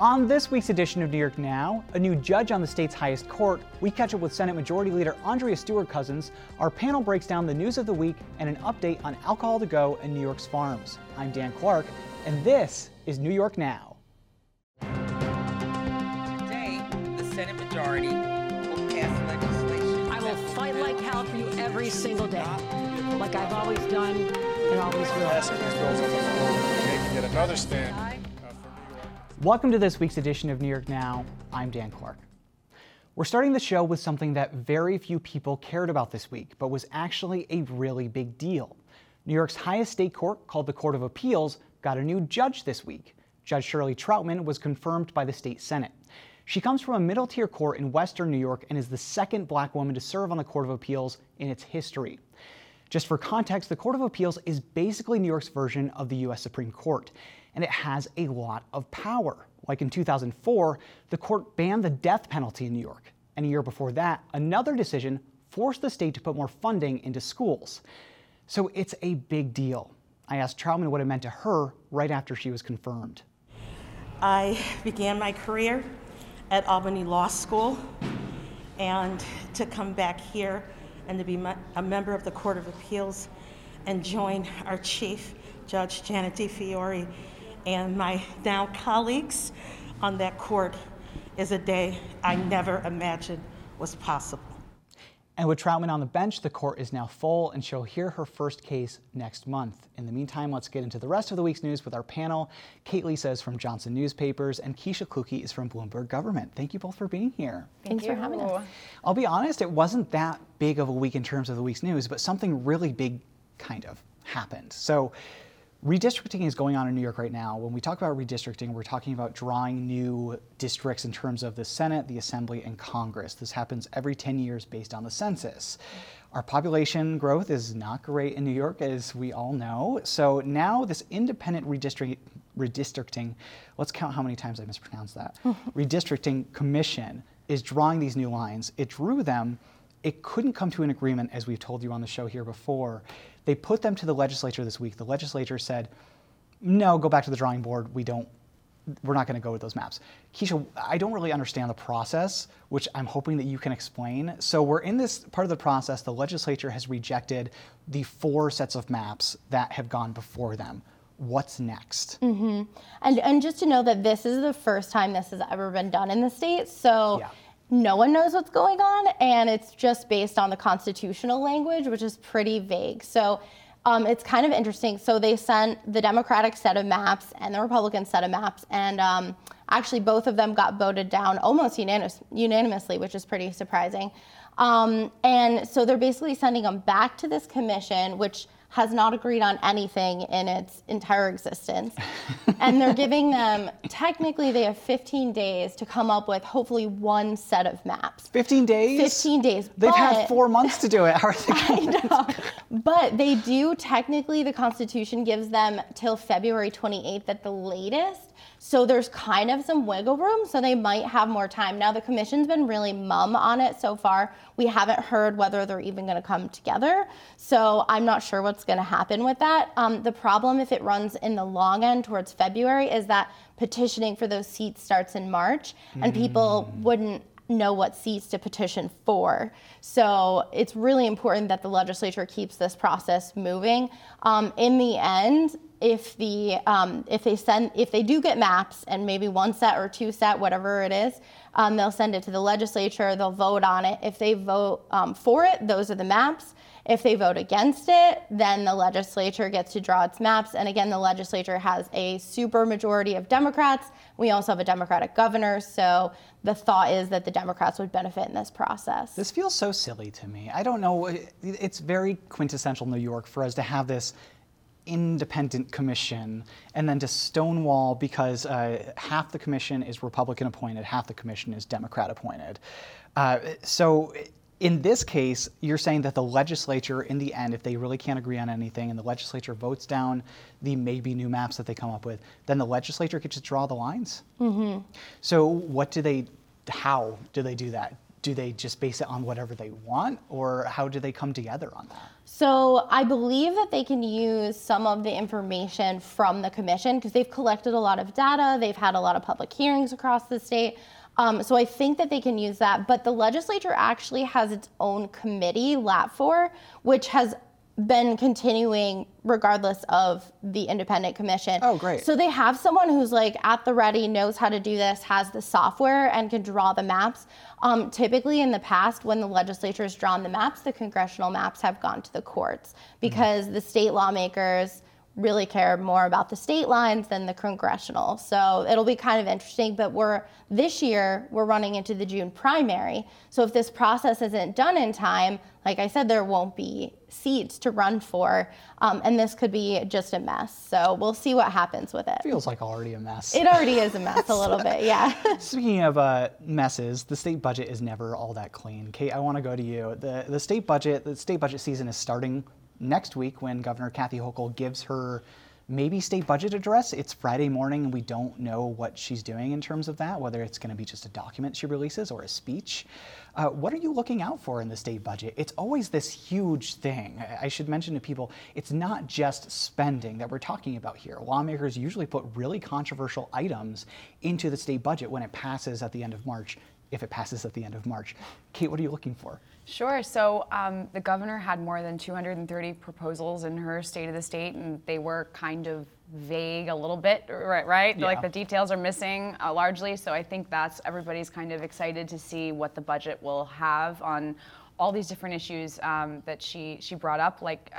On this week's edition of New York Now, a new judge on the state's highest court, we catch up with Senate Majority Leader Andrea Stewart-Cousins. Our panel breaks down the news of the week and an update on alcohol to go and New York's farms. I'm Dan Clark, and this is New York Now. Today, the Senate majority will pass legislation. I will fight like hell for you every single day, like I've always done and always will. Get another stand. Welcome to this week's edition of New York Now. I'm Dan Clark. We're starting the show with something that very few people cared about this week, but was actually a really big deal. New York's highest state court, called the Court of Appeals, got a new judge this week. Judge Shirley Troutman was confirmed by the state Senate. She comes from a middle-tier court in Western New York and is the second black woman to serve on the Court of Appeals in its history. Just for context, the Court of Appeals is basically New York's version of the U.S. Supreme Court. And it has a lot of power. Like in 2004, the court banned the death penalty in New York. And a year before that, another decision forced the state to put more funding into schools. So it's a big deal. I asked Troutman what it meant to her right after she was confirmed. I began my career at Albany Law School, and to come back here and to be a member of the Court of Appeals and join our chief, Judge Janet DiFiore, and my now colleagues on that court is a day I never imagined was possible. And with Troutman on the bench, the court is now full, and she'll hear her first case next month. In the meantime, let's get into the rest of the week's news with our panel. Kate Lisa is from Johnson Newspapers, and Keisha Clucke is from Bloomberg Government. Thank you both for being here. Thanks for having us. I'll be honest, it wasn't that big of a week in terms of the week's news, but something really big kind of happened. So, redistricting is going on in New York right now. When we talk about redistricting, we're talking about drawing new districts in terms of the Senate, the Assembly, and Congress. This happens every 10 years based on the census. Our population growth is not great in New York, as we all know. So now this independent redistricting, let's count how many times I mispronounced that, redistricting commission is drawing these new lines. It drew them. It couldn't come to an agreement, as we've told you on the show here before. They put them to the legislature this week. The legislature said, no, go back to the drawing board. We're not going to go with those maps. Keisha, I don't really understand the process, which I'm hoping that you can explain. So we're in this part of the process. The legislature has rejected the four sets of maps that have gone before them. What's next? Mm-hmm. And just to know that this is the first time this has ever been done in the state. So. Yeah. No one knows what's going on, and it's just based on the constitutional language, which is pretty vague. So it's kind of interesting. So they sent the Democratic set of maps and the Republican set of maps, and actually both of them got voted down almost unanimously, which is pretty surprising. And so they're basically sending them back to this commission, which has not agreed on anything in its entire existence. And they're giving them, technically they have 15 days to come up with hopefully one set of maps. 15 days? 15 days. They've had 4 months to do it. How are they going to do it? But they do, technically the Constitution gives them till February 28th at the latest. So there's kind of some wiggle room, so they might have more time. Now, the commission's been really mum on it so far. We haven't heard whether they're even going to come together, so I'm not sure what's going to happen with that. The problem, if it runs in the long end towards February, is that petitioning for those seats starts in March, and people wouldn't know what seats to petition for. So it's really important that the legislature keeps this process moving. In the end, if they do get maps and maybe one set or two set, whatever it is, they'll send it to the legislature. They'll vote on it. If they vote for it, those are the maps. If they vote against it, then the legislature gets to draw its maps. And again, the legislature has a super majority of Democrats. We also have a Democratic governor, so the thought is that the Democrats would benefit in this process. This feels so silly to me. I don't know. It's very quintessential New York for us to have this independent commission and then to stonewall because half the commission is Republican appointed, half the commission is Democrat appointed. So in this case, you're saying that the legislature, in the end, if they really can't agree on anything and the legislature votes down the maybe new maps that they come up with, then the legislature could just draw the lines? Mm-hmm. So how do they do that? do they just base it on whatever they want, or how do they come together on that? So I believe that they can use some of the information from the commission because they've collected a lot of data. They've had a lot of public hearings across the state. So I think that they can use that. But the legislature actually has its own committee, LATFOR, which has been continuing regardless of the independent commission. Oh, great. So they have someone who's like at the ready, knows how to do this, has the software and can draw the maps. Typically in the past, when the legislature has drawn the maps, the congressional maps have gone to the courts because the state lawmakers really care more about the state lines than the congressional. So it'll be kind of interesting, but this year we're running into the June primary. So if this process isn't done in time, like I said, there won't be seats to run for, and this could be just a mess. So we'll see what happens with it. Feels like already a mess. It already is a mess a little bit, yeah. Speaking of messes, the state budget is never all that clean. Kate, I want to go to you. The state budget season is starting next week when Governor Kathy Hochul gives her maybe state budget address. It's Friday morning and we don't know what she's doing in terms of that, whether it's going to be just a document she releases or a speech. What are you looking out for in the state budget? It's always this huge thing. I should mention to people, it's not just spending that we're talking about here. Lawmakers usually put really controversial items into the state budget when it passes at the end of March, if it passes at the end of March. Kate, what are you looking for? Sure. So the governor had more than 230 proposals in her State of the State, and they were kind of vague a little bit, right? Yeah. Like the details are missing largely. So I think everybody's kind of excited to see what the budget will have on all these different issues that she brought up. Like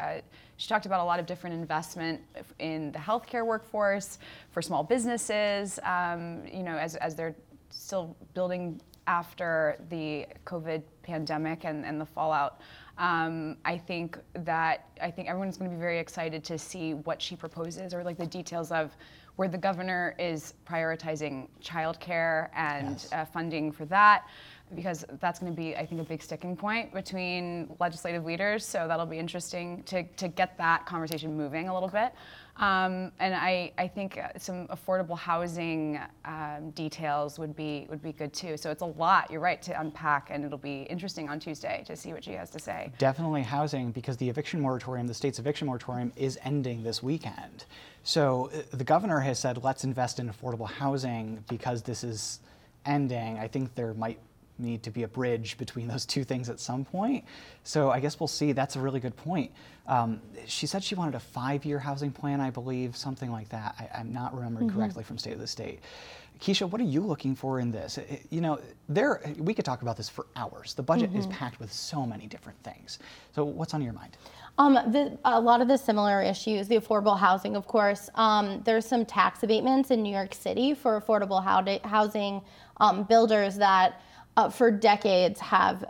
she talked about a lot of different investment in the healthcare workforce for small businesses. As they're still building after the COVID pandemic and the fallout. I think everyone's going to be very excited to see what she proposes, or like the details of where the governor is prioritizing childcare and funding for that, because that's going to be, I think, a big sticking point between legislative leaders. So that'll be interesting to get that conversation moving a little bit. And I think some affordable housing details would be good too. So it's a lot, you're right, to unpack, and it'll be interesting on Tuesday to see what she has to say. Definitely housing, because the state's eviction moratorium is ending this weekend. So the governor has said, let's invest in affordable housing because this is ending. I think there might need to be a bridge between those two things at some point. So I guess we'll see. That's a really good point. She said she wanted a 5-year housing plan, I believe, something like that. I'm not remembering correctly from State of the State. Keisha, what are you looking for in this? We could talk about this for hours. The budget is packed with so many different things. So what's on your mind? A lot of the similar issues, the affordable housing, of course. There's some tax abatements in New York City for affordable housing builders that for decades have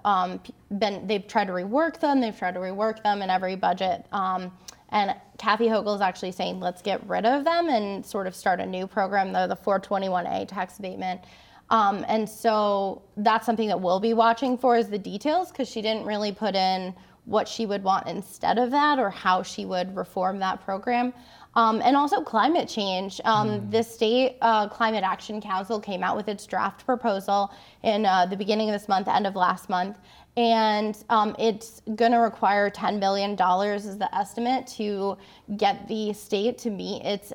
they've tried to rework them. They've tried to rework them in every budget. And Kathy Hochul is actually saying, let's get rid of them and sort of start a new program, the 421A tax abatement. And so that's something that we'll be watching for, is the details, because she didn't really put in what she would want instead of that or how she would reform that program. And also climate change. The State Climate Action Council came out with its draft proposal in the beginning of this month, end of last month. And it's going to require $10 billion is the estimate to get the state to meet its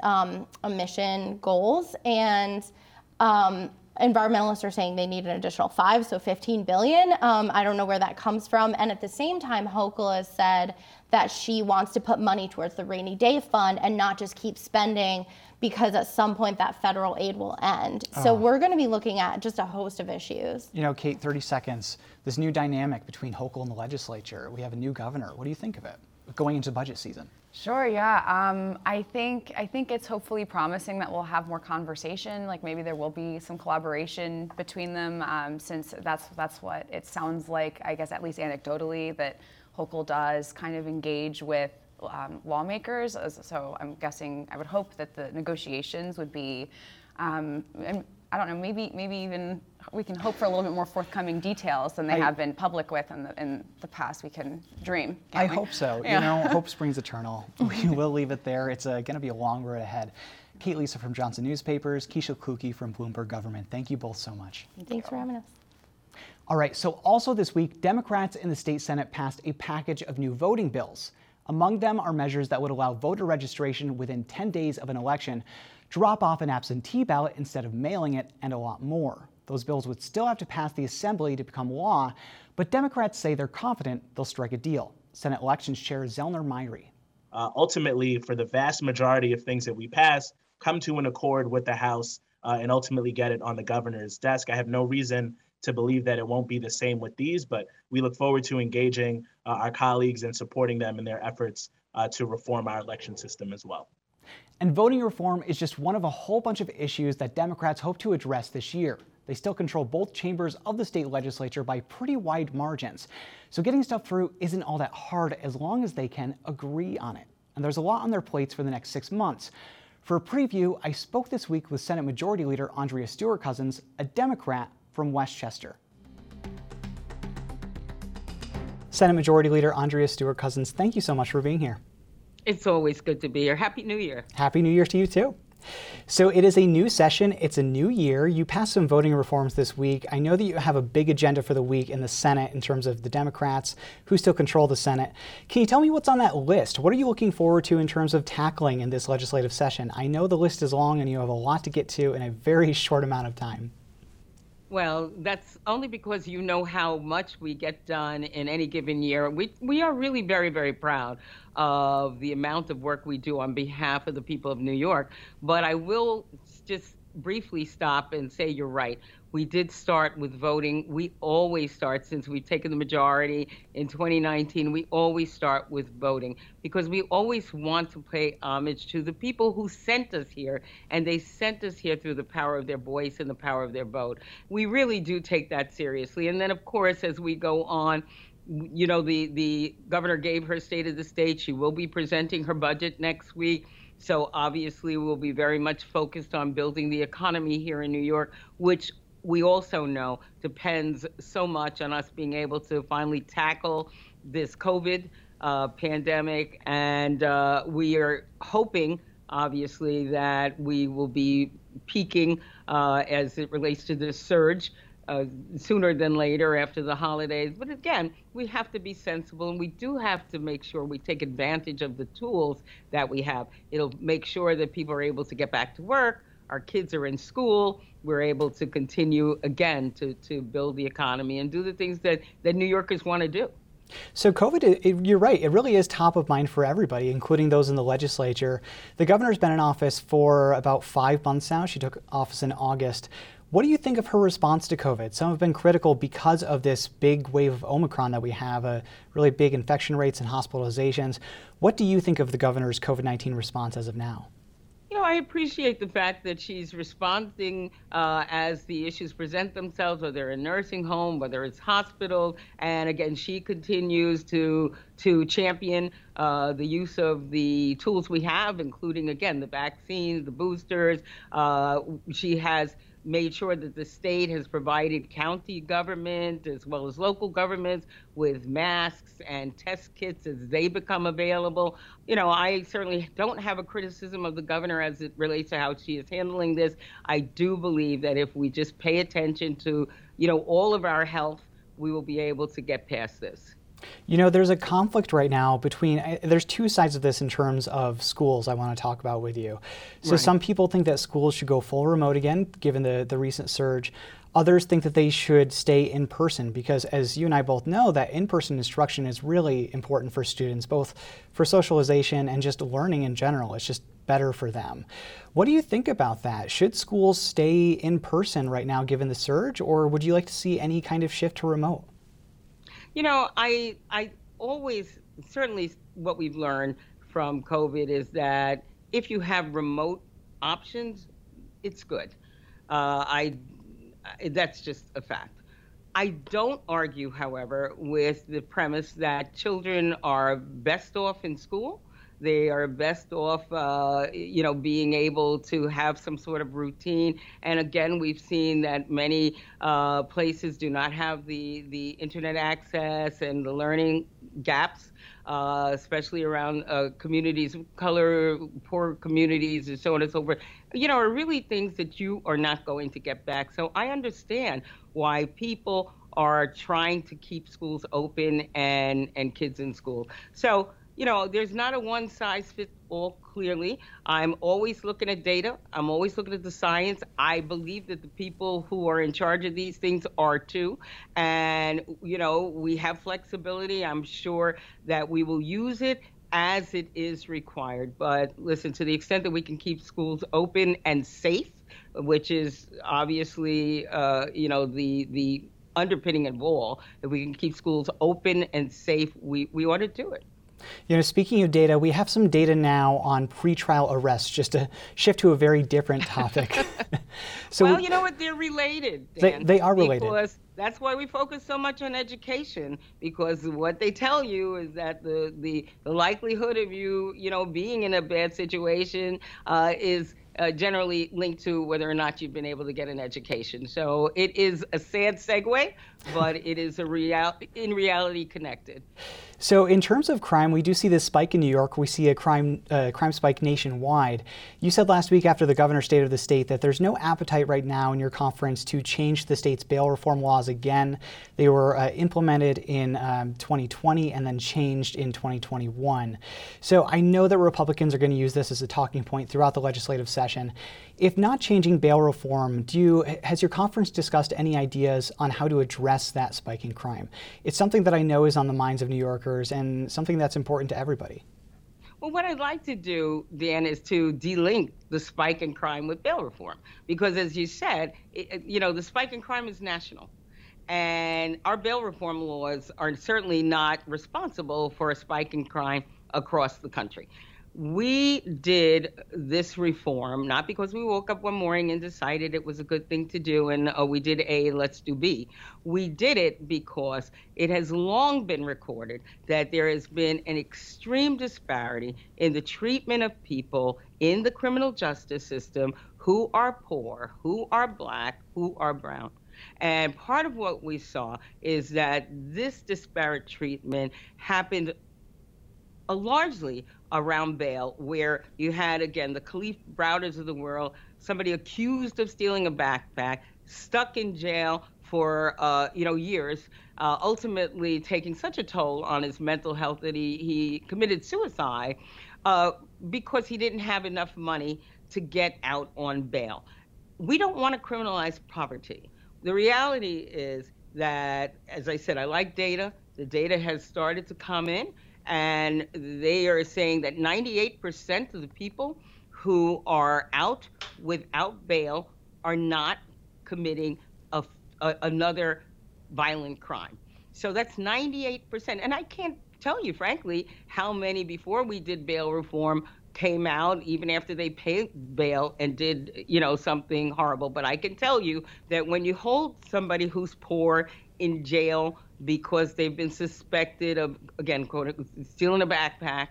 emission goals. And environmentalists are saying they need an additional 5, so $15 billion. I don't know where that comes from. And at the same time, Hochul has said that she wants to put money towards the rainy day fund and not just keep spending, because at some point that federal aid will end. So we're going to be looking at just a host of issues. Kate, 30 seconds. This new dynamic between Hochul and the legislature. We have a new governor. What do you think of it going into budget season? Sure, yeah. I think it's hopefully promising that we'll have more conversation. Like maybe there will be some collaboration between them, since that's what it sounds like, I guess, at least anecdotally, that Hochul does kind of engage with lawmakers. So I'm guessing, I would hope that the negotiations would be, I don't know, maybe even we can hope for a little bit more forthcoming details than they have been public with in the past. We can dream. I hope so. Yeah. Hope springs eternal. We will leave it there. It's going to be a long road ahead. Kate Lisa from Johnson Newspapers, Keisha Clucke from Bloomberg Government. Thank you both so much. Thanks for having us. All right, so also this week, Democrats in the state Senate passed a package of new voting bills. Among them are measures that would allow voter registration within 10 days of an election, drop off an absentee ballot instead of mailing it, and a lot more. Those bills would still have to pass the assembly to become law, but Democrats say they're confident they'll strike a deal. Senate Elections Chair Zellner Myrie. Ultimately, for the vast majority of things that we pass, come to an accord with the House and ultimately get it on the governor's desk. I have no reason to believe that it won't be the same with these, but we look forward to engaging our colleagues and supporting them in their efforts to reform our election system as well. And voting reform is just one of a whole bunch of issues that Democrats hope to address this year. They still control both chambers of the state legislature by pretty wide margins. So getting stuff through isn't all that hard as long as they can agree on it. And there's a lot on their plates for the next 6 months. For a preview, I spoke this week with Senate Majority Leader Andrea Stewart-Cousins, a Democrat from Westchester. Senate Majority Leader Andrea Stewart-Cousins, thank you so much for being here. It's always good to be here. Happy New Year. Happy New Year to you, too. So it is a new session. It's a new year. You passed some voting reforms this week. I know that you have a big agenda for the week in the Senate in terms of the Democrats who still control the Senate. Can you tell me what's on that list? What are you looking forward to in terms of tackling in this legislative session? I know the list is long and you have a lot to get to in a very short amount of time. Well, that's only because you know how much we get done in any given year. We are really very, very proud of the amount of work we do on behalf of the people of New York. But I will just briefly stop and say you're right. We did start with voting. We always start, since we've taken the majority in 2019, we always start with voting because we always want to pay homage to the people who sent us here, and they sent us here through the power of their voice and the power of their vote. We really do take that seriously. And then, of course, as we go on, you know, the governor gave her State of the State. She will be presenting her budget next week. So obviously, we'll be very much focused on building the economy here in New York, which we also know depends so much on us being able to finally tackle this COVID pandemic. And we are hoping, obviously, that we will be peaking as it relates to this surge sooner than later after the holidays. But again, we have to be sensible, and we do have to make sure we take advantage of the tools that we have. It'll make sure that people are able to get back to work, our kids are in school, we're able to continue again to build the economy and do the things that New Yorkers want to do. So COVID, you're right, it really is top of mind for everybody, including those in the legislature. The governor's been in office for about 5 months now. She took office in August. What do you think of her response to COVID? Some have been critical because of this big wave of Omicron that we have, really big infection rates and hospitalizations. What do you think of the governor's COVID-19 response as of now? You know, I appreciate the fact that she's responding as the issues present themselves, whether in nursing home, whether it's hospital. And again, she continues to champion the use of the tools we have, including, again, the vaccines, the boosters. She has made sure that the state has provided county government as well as local governments with masks and test kits as they become available. You know, I certainly don't have a criticism of the governor as it relates to how she is handling this. I do believe that if we just pay attention to, you know, all of our health, we will be able to get past this. You know, there's a conflict right now between, there's two sides of this in terms of schools I want to talk about with you. So right. Some people think that schools should go full remote again, given the recent surge. Others think that they should stay in person because, as you and I both know, that in-person instruction is really important for students, both for socialization and just learning in general. It's just better for them. What do you think about that? Should schools stay in person right now, given the surge, or would you like to see any kind of shift to remote? You know, I always, certainly what we've learned from COVID is that if you have remote options, it's good. That's just a fact. I don't argue, however, with the premise that children are best off in school. They are best off, you know, being able to have some sort of routine. And again, we've seen that many places do not have the internet access and the learning gaps, especially around communities of color, poor communities, and so on and so forth. You know, are really things that you are not going to get back. So I understand why people are trying to keep schools open and kids in school. So, you know, there's not a one size fits all clearly. I'm always looking at data. I'm always looking at the science. I believe that the people who are in charge of these things are too. And, you know, we have flexibility. I'm sure that we will use it as it is required. But listen, to the extent that we can keep schools open and safe, which is obviously, you know, the underpinning of all, if we can keep schools open and safe, we ought to do it. You know, speaking of data, we have some data now on pretrial arrests, just to shift to a very different topic. So well, you know what? They're related, Dan. They are related. Because that's why we focus so much on education, because what they tell you is that the likelihood of you know, being in a bad situation is generally linked to whether or not you've been able to get an education. So it is a sad segue, but it is in reality connected. So in terms of crime, we do see this spike in New York. We see a crime spike nationwide. You said last week after the governor's state of the state that there's no appetite right now in your conference to change the state's bail reform laws again. They were implemented in 2020 and then changed in 2021. So I know that Republicans are going to use this as a talking point throughout the legislative session. If not changing bail reform, has your conference discussed any ideas on how to address that spike in crime? It's something that I know is on the minds of New Yorkers and something that's important to everybody. Well, what I'd like to do, Dan, is to delink the spike in crime with bail reform. Because as you said, you know, the spike in crime is national. And our bail reform laws are certainly not responsible for a spike in crime across the country. We did this reform, not because we woke up one morning and decided it was a good thing to do and we did A, let's do B. We did it because it has long been recorded that there has been an extreme disparity in the treatment of people in the criminal justice system who are poor, who are black, who are brown. And part of what we saw is that this disparate treatment happened largely around bail, where you had, again, the Kalief Browders of the world, somebody accused of stealing a backpack, stuck in jail for years, ultimately taking such a toll on his mental health that he committed suicide because he didn't have enough money to get out on bail. We don't want to criminalize poverty. The reality is that, as I said, I like data. The data has started to come in. And they are saying that 98% of the people who are out without bail are not committing another violent crime. So that's 98%. And I can't tell you, frankly, how many before we did bail reform came out even after they paid bail and did, you know, something horrible. But I can tell you that when you hold somebody who's poor in jail because they've been suspected of, again, quote, stealing a backpack,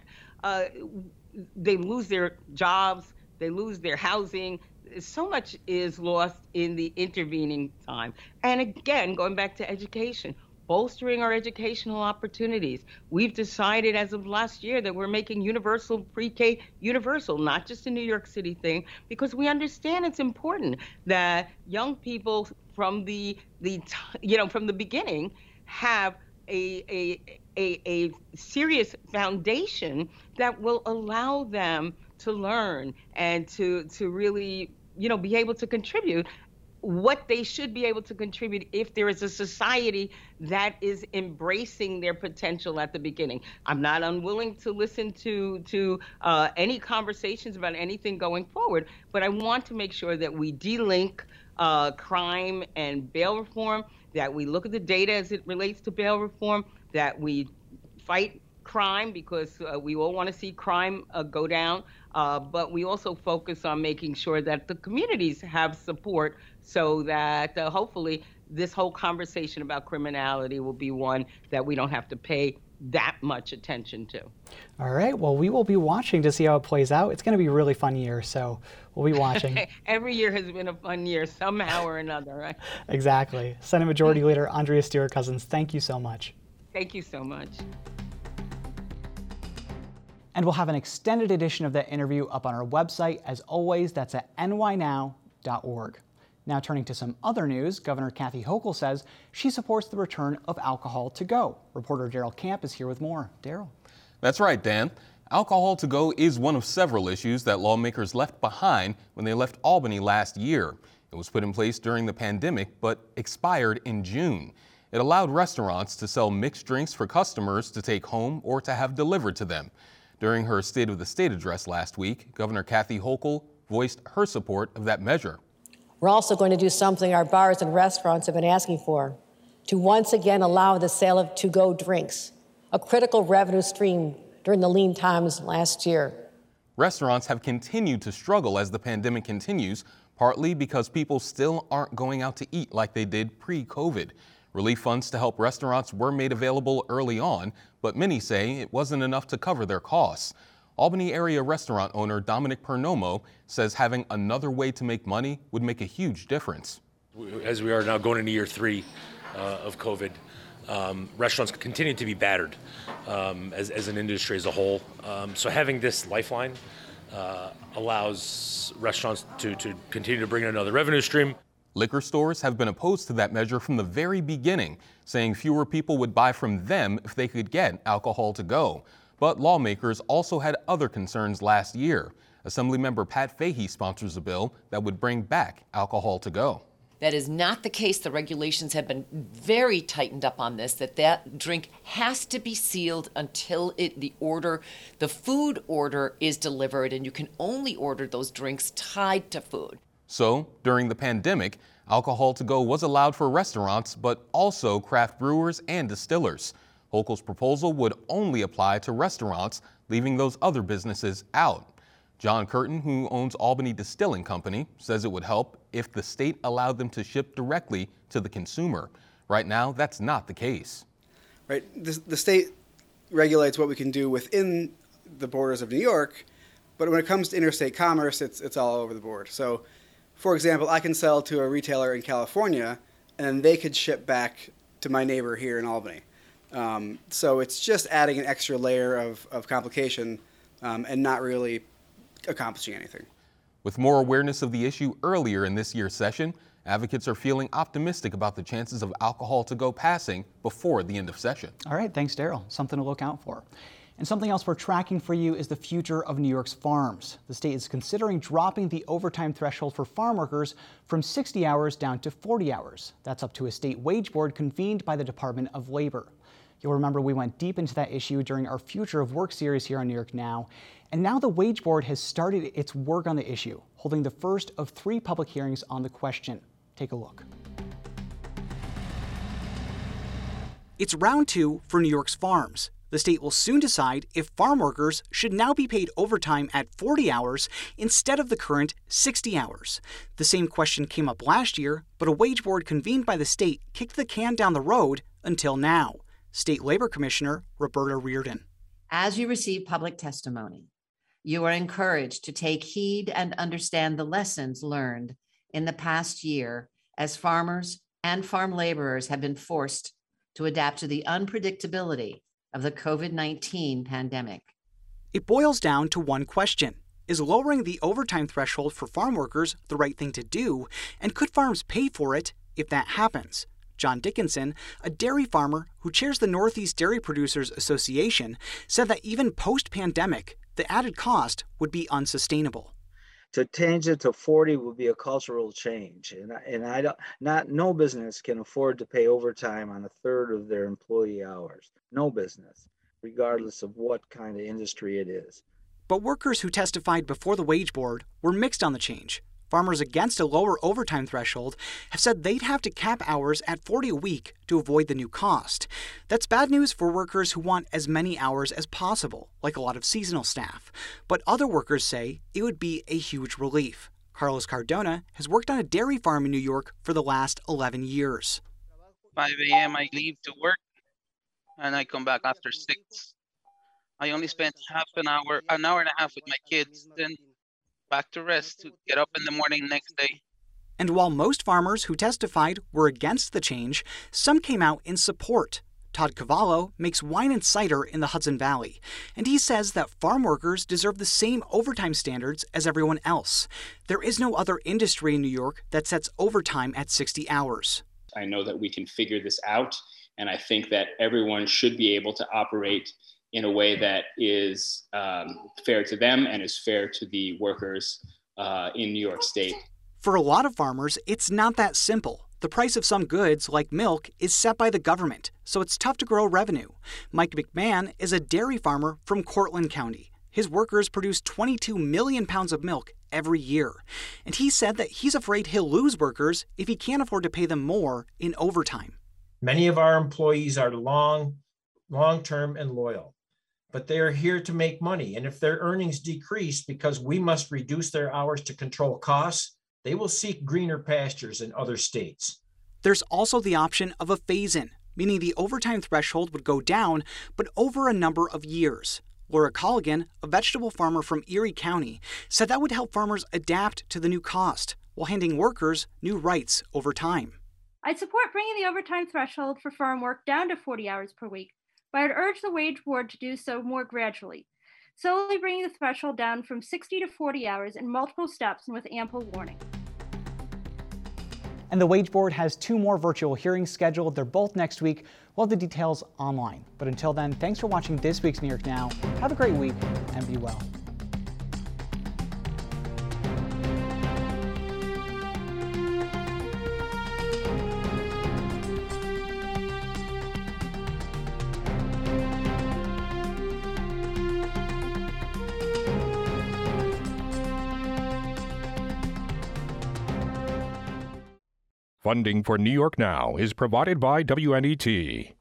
they lose their jobs, they lose their housing. So much is lost in the intervening time. And again, going back to education, bolstering our educational opportunities. We've decided as of last year that we're making universal pre-K universal, not just a New York City thing, because we understand it's important that young people from the beginning have a serious foundation that will allow them to learn and to really, you know, be able to contribute what they should be able to contribute if there is a society that is embracing their potential at the beginning. I'm not unwilling to listen to any conversations about anything going forward, but I want to make sure that we delink crime and bail reform, that we look at the data as it relates to bail reform, that we fight crime because we all want to see crime go down, but we also focus on making sure that the communities have support so that hopefully this whole conversation about criminality will be one that we don't have to pay that much attention to. All right. Well, we will be watching to see how it plays out. It's going to be a really fun year, so we'll be watching. Every year has been a fun year somehow or another, right? Exactly. Senate Majority Leader Andrea Stewart-Cousins, thank you so much. Thank you so much. And we'll have an extended edition of that interview up on our website. As always, that's at nynow.org. Now turning to some other news, Governor Kathy Hochul says she supports the return of alcohol to go. Reporter Daryl Camp is here with more. Daryl. That's right, Dan. Alcohol to go is one of several issues that lawmakers left behind when they left Albany last year. It was put in place during the pandemic, but expired in June. It allowed restaurants to sell mixed drinks for customers to take home or to have delivered to them. During her State of the State address last week, Governor Kathy Hochul voiced her support of that measure. We're also going to do something our bars and restaurants have been asking for, to once again allow the sale of to-go drinks, a critical revenue stream during the lean times last year. Restaurants have continued to struggle as the pandemic continues, partly because people still aren't going out to eat like they did pre-COVID. Relief funds to help restaurants were made available early on, but many say it wasn't enough to cover their costs. Albany area restaurant owner Dominic Pernomo says having another way to make money would make a huge difference. As we are now going into year three of COVID, restaurants continue to be battered as an industry as a whole. So having this lifeline allows restaurants to continue to bring in another revenue stream. Liquor stores have been opposed to that measure from the very beginning, saying fewer people would buy from them if they could get alcohol to go. But lawmakers also had other concerns last year. Assemblymember Pat Fahy sponsors a bill that would bring back alcohol to go. That is not the case. The regulations have been very tightened up on this, that drink has to be sealed until the food order is delivered, and you can only order those drinks tied to food. So, during the pandemic, alcohol to go was allowed for restaurants, but also craft brewers and distillers. Hochul's proposal would only apply to restaurants, leaving those other businesses out. John Curtin, who owns Albany Distilling Company, says it would help if the state allowed them to ship directly to the consumer. Right now, that's not the case. Right. The state regulates what we can do within the borders of New York, but when it comes to interstate commerce, it's all over the board. So, for example, I can sell to a retailer in California, and they could ship back to my neighbor here in Albany. So it's just adding an extra layer of complication and not really accomplishing anything. With more awareness of the issue earlier in this year's session, advocates are feeling optimistic about the chances of alcohol to go passing before the end of session. All right, thanks, Daryl. Something to look out for. And something else we're tracking for you is the future of New York's farms. The state is considering dropping the overtime threshold for farm workers from 60 hours down to 40 hours. That's up to a state wage board convened by the Department of Labor. You'll remember we went deep into that issue during our Future of Work series here on New York Now. And now the wage board has started its work on the issue, holding the first of three public hearings on the question. Take a look. It's round two for New York's farms. The state will soon decide if farm workers should now be paid overtime at 40 hours instead of the current 60 hours. The same question came up last year, but a wage board convened by the state kicked the can down the road until now. State Labor Commissioner Roberta Reardon. As you receive public testimony, you are encouraged to take heed and understand the lessons learned in the past year as farmers and farm laborers have been forced to adapt to the unpredictability of the COVID-19 pandemic. It boils down to one question. Is lowering the overtime threshold for farm workers the right thing to do, and could farms pay for it if that happens? John Dickinson, a dairy farmer who chairs the Northeast Dairy Producers Association, said that even post-pandemic, the added cost would be unsustainable. To change it to 40 would be a cultural change, and I don't. No business can afford to pay overtime on a third of their employee hours. No business, regardless of what kind of industry it is. But workers who testified before the wage board were mixed on the change. Farmers against a lower overtime threshold have said they'd have to cap hours at 40 a week to avoid the new cost. That's bad news for workers who want as many hours as possible, like a lot of seasonal staff. But other workers say it would be a huge relief. Carlos Cardona has worked on a dairy farm in New York for the last 11 years. 5 a.m. I leave to work, and I come back after 6. I only spent an hour and a half with my kids, then back to rest to get up in the morning next day. And while most farmers who testified were against the change, some came out in support. Todd Cavallo makes wine and cider in the Hudson Valley, and he says that farm workers deserve the same overtime standards as everyone else. There is no other industry in New York that sets overtime at 60 hours. I know that we can figure this out, and I think that everyone should be able to operate in a way that is fair to them and is fair to the workers in New York State. For a lot of farmers, it's not that simple. The price of some goods, like milk, is set by the government, so it's tough to grow revenue. Mike McMahon is a dairy farmer from Cortland County. His workers produce 22 million pounds of milk every year. And he said that he's afraid he'll lose workers if he can't afford to pay them more in overtime. Many of our employees are long-term and loyal, but they are here to make money. And if their earnings decrease because we must reduce their hours to control costs, they will seek greener pastures in other states. There's also the option of a phase-in, meaning the overtime threshold would go down, but over a number of years. Laura Colligan, a vegetable farmer from Erie County, said that would help farmers adapt to the new cost while handing workers new rights over time. I'd support bringing the overtime threshold for farm work down to 40 hours per week, but I'd urge the wage board to do so more gradually, solely bringing the threshold down from 60 to 40 hours in multiple steps and with ample warning. And the Wage Board has two more virtual hearings scheduled. They're both next week. We'll have the details online. But until then, thanks for watching this week's New York Now. Have a great week and be well. Funding for New York Now is provided by WNET.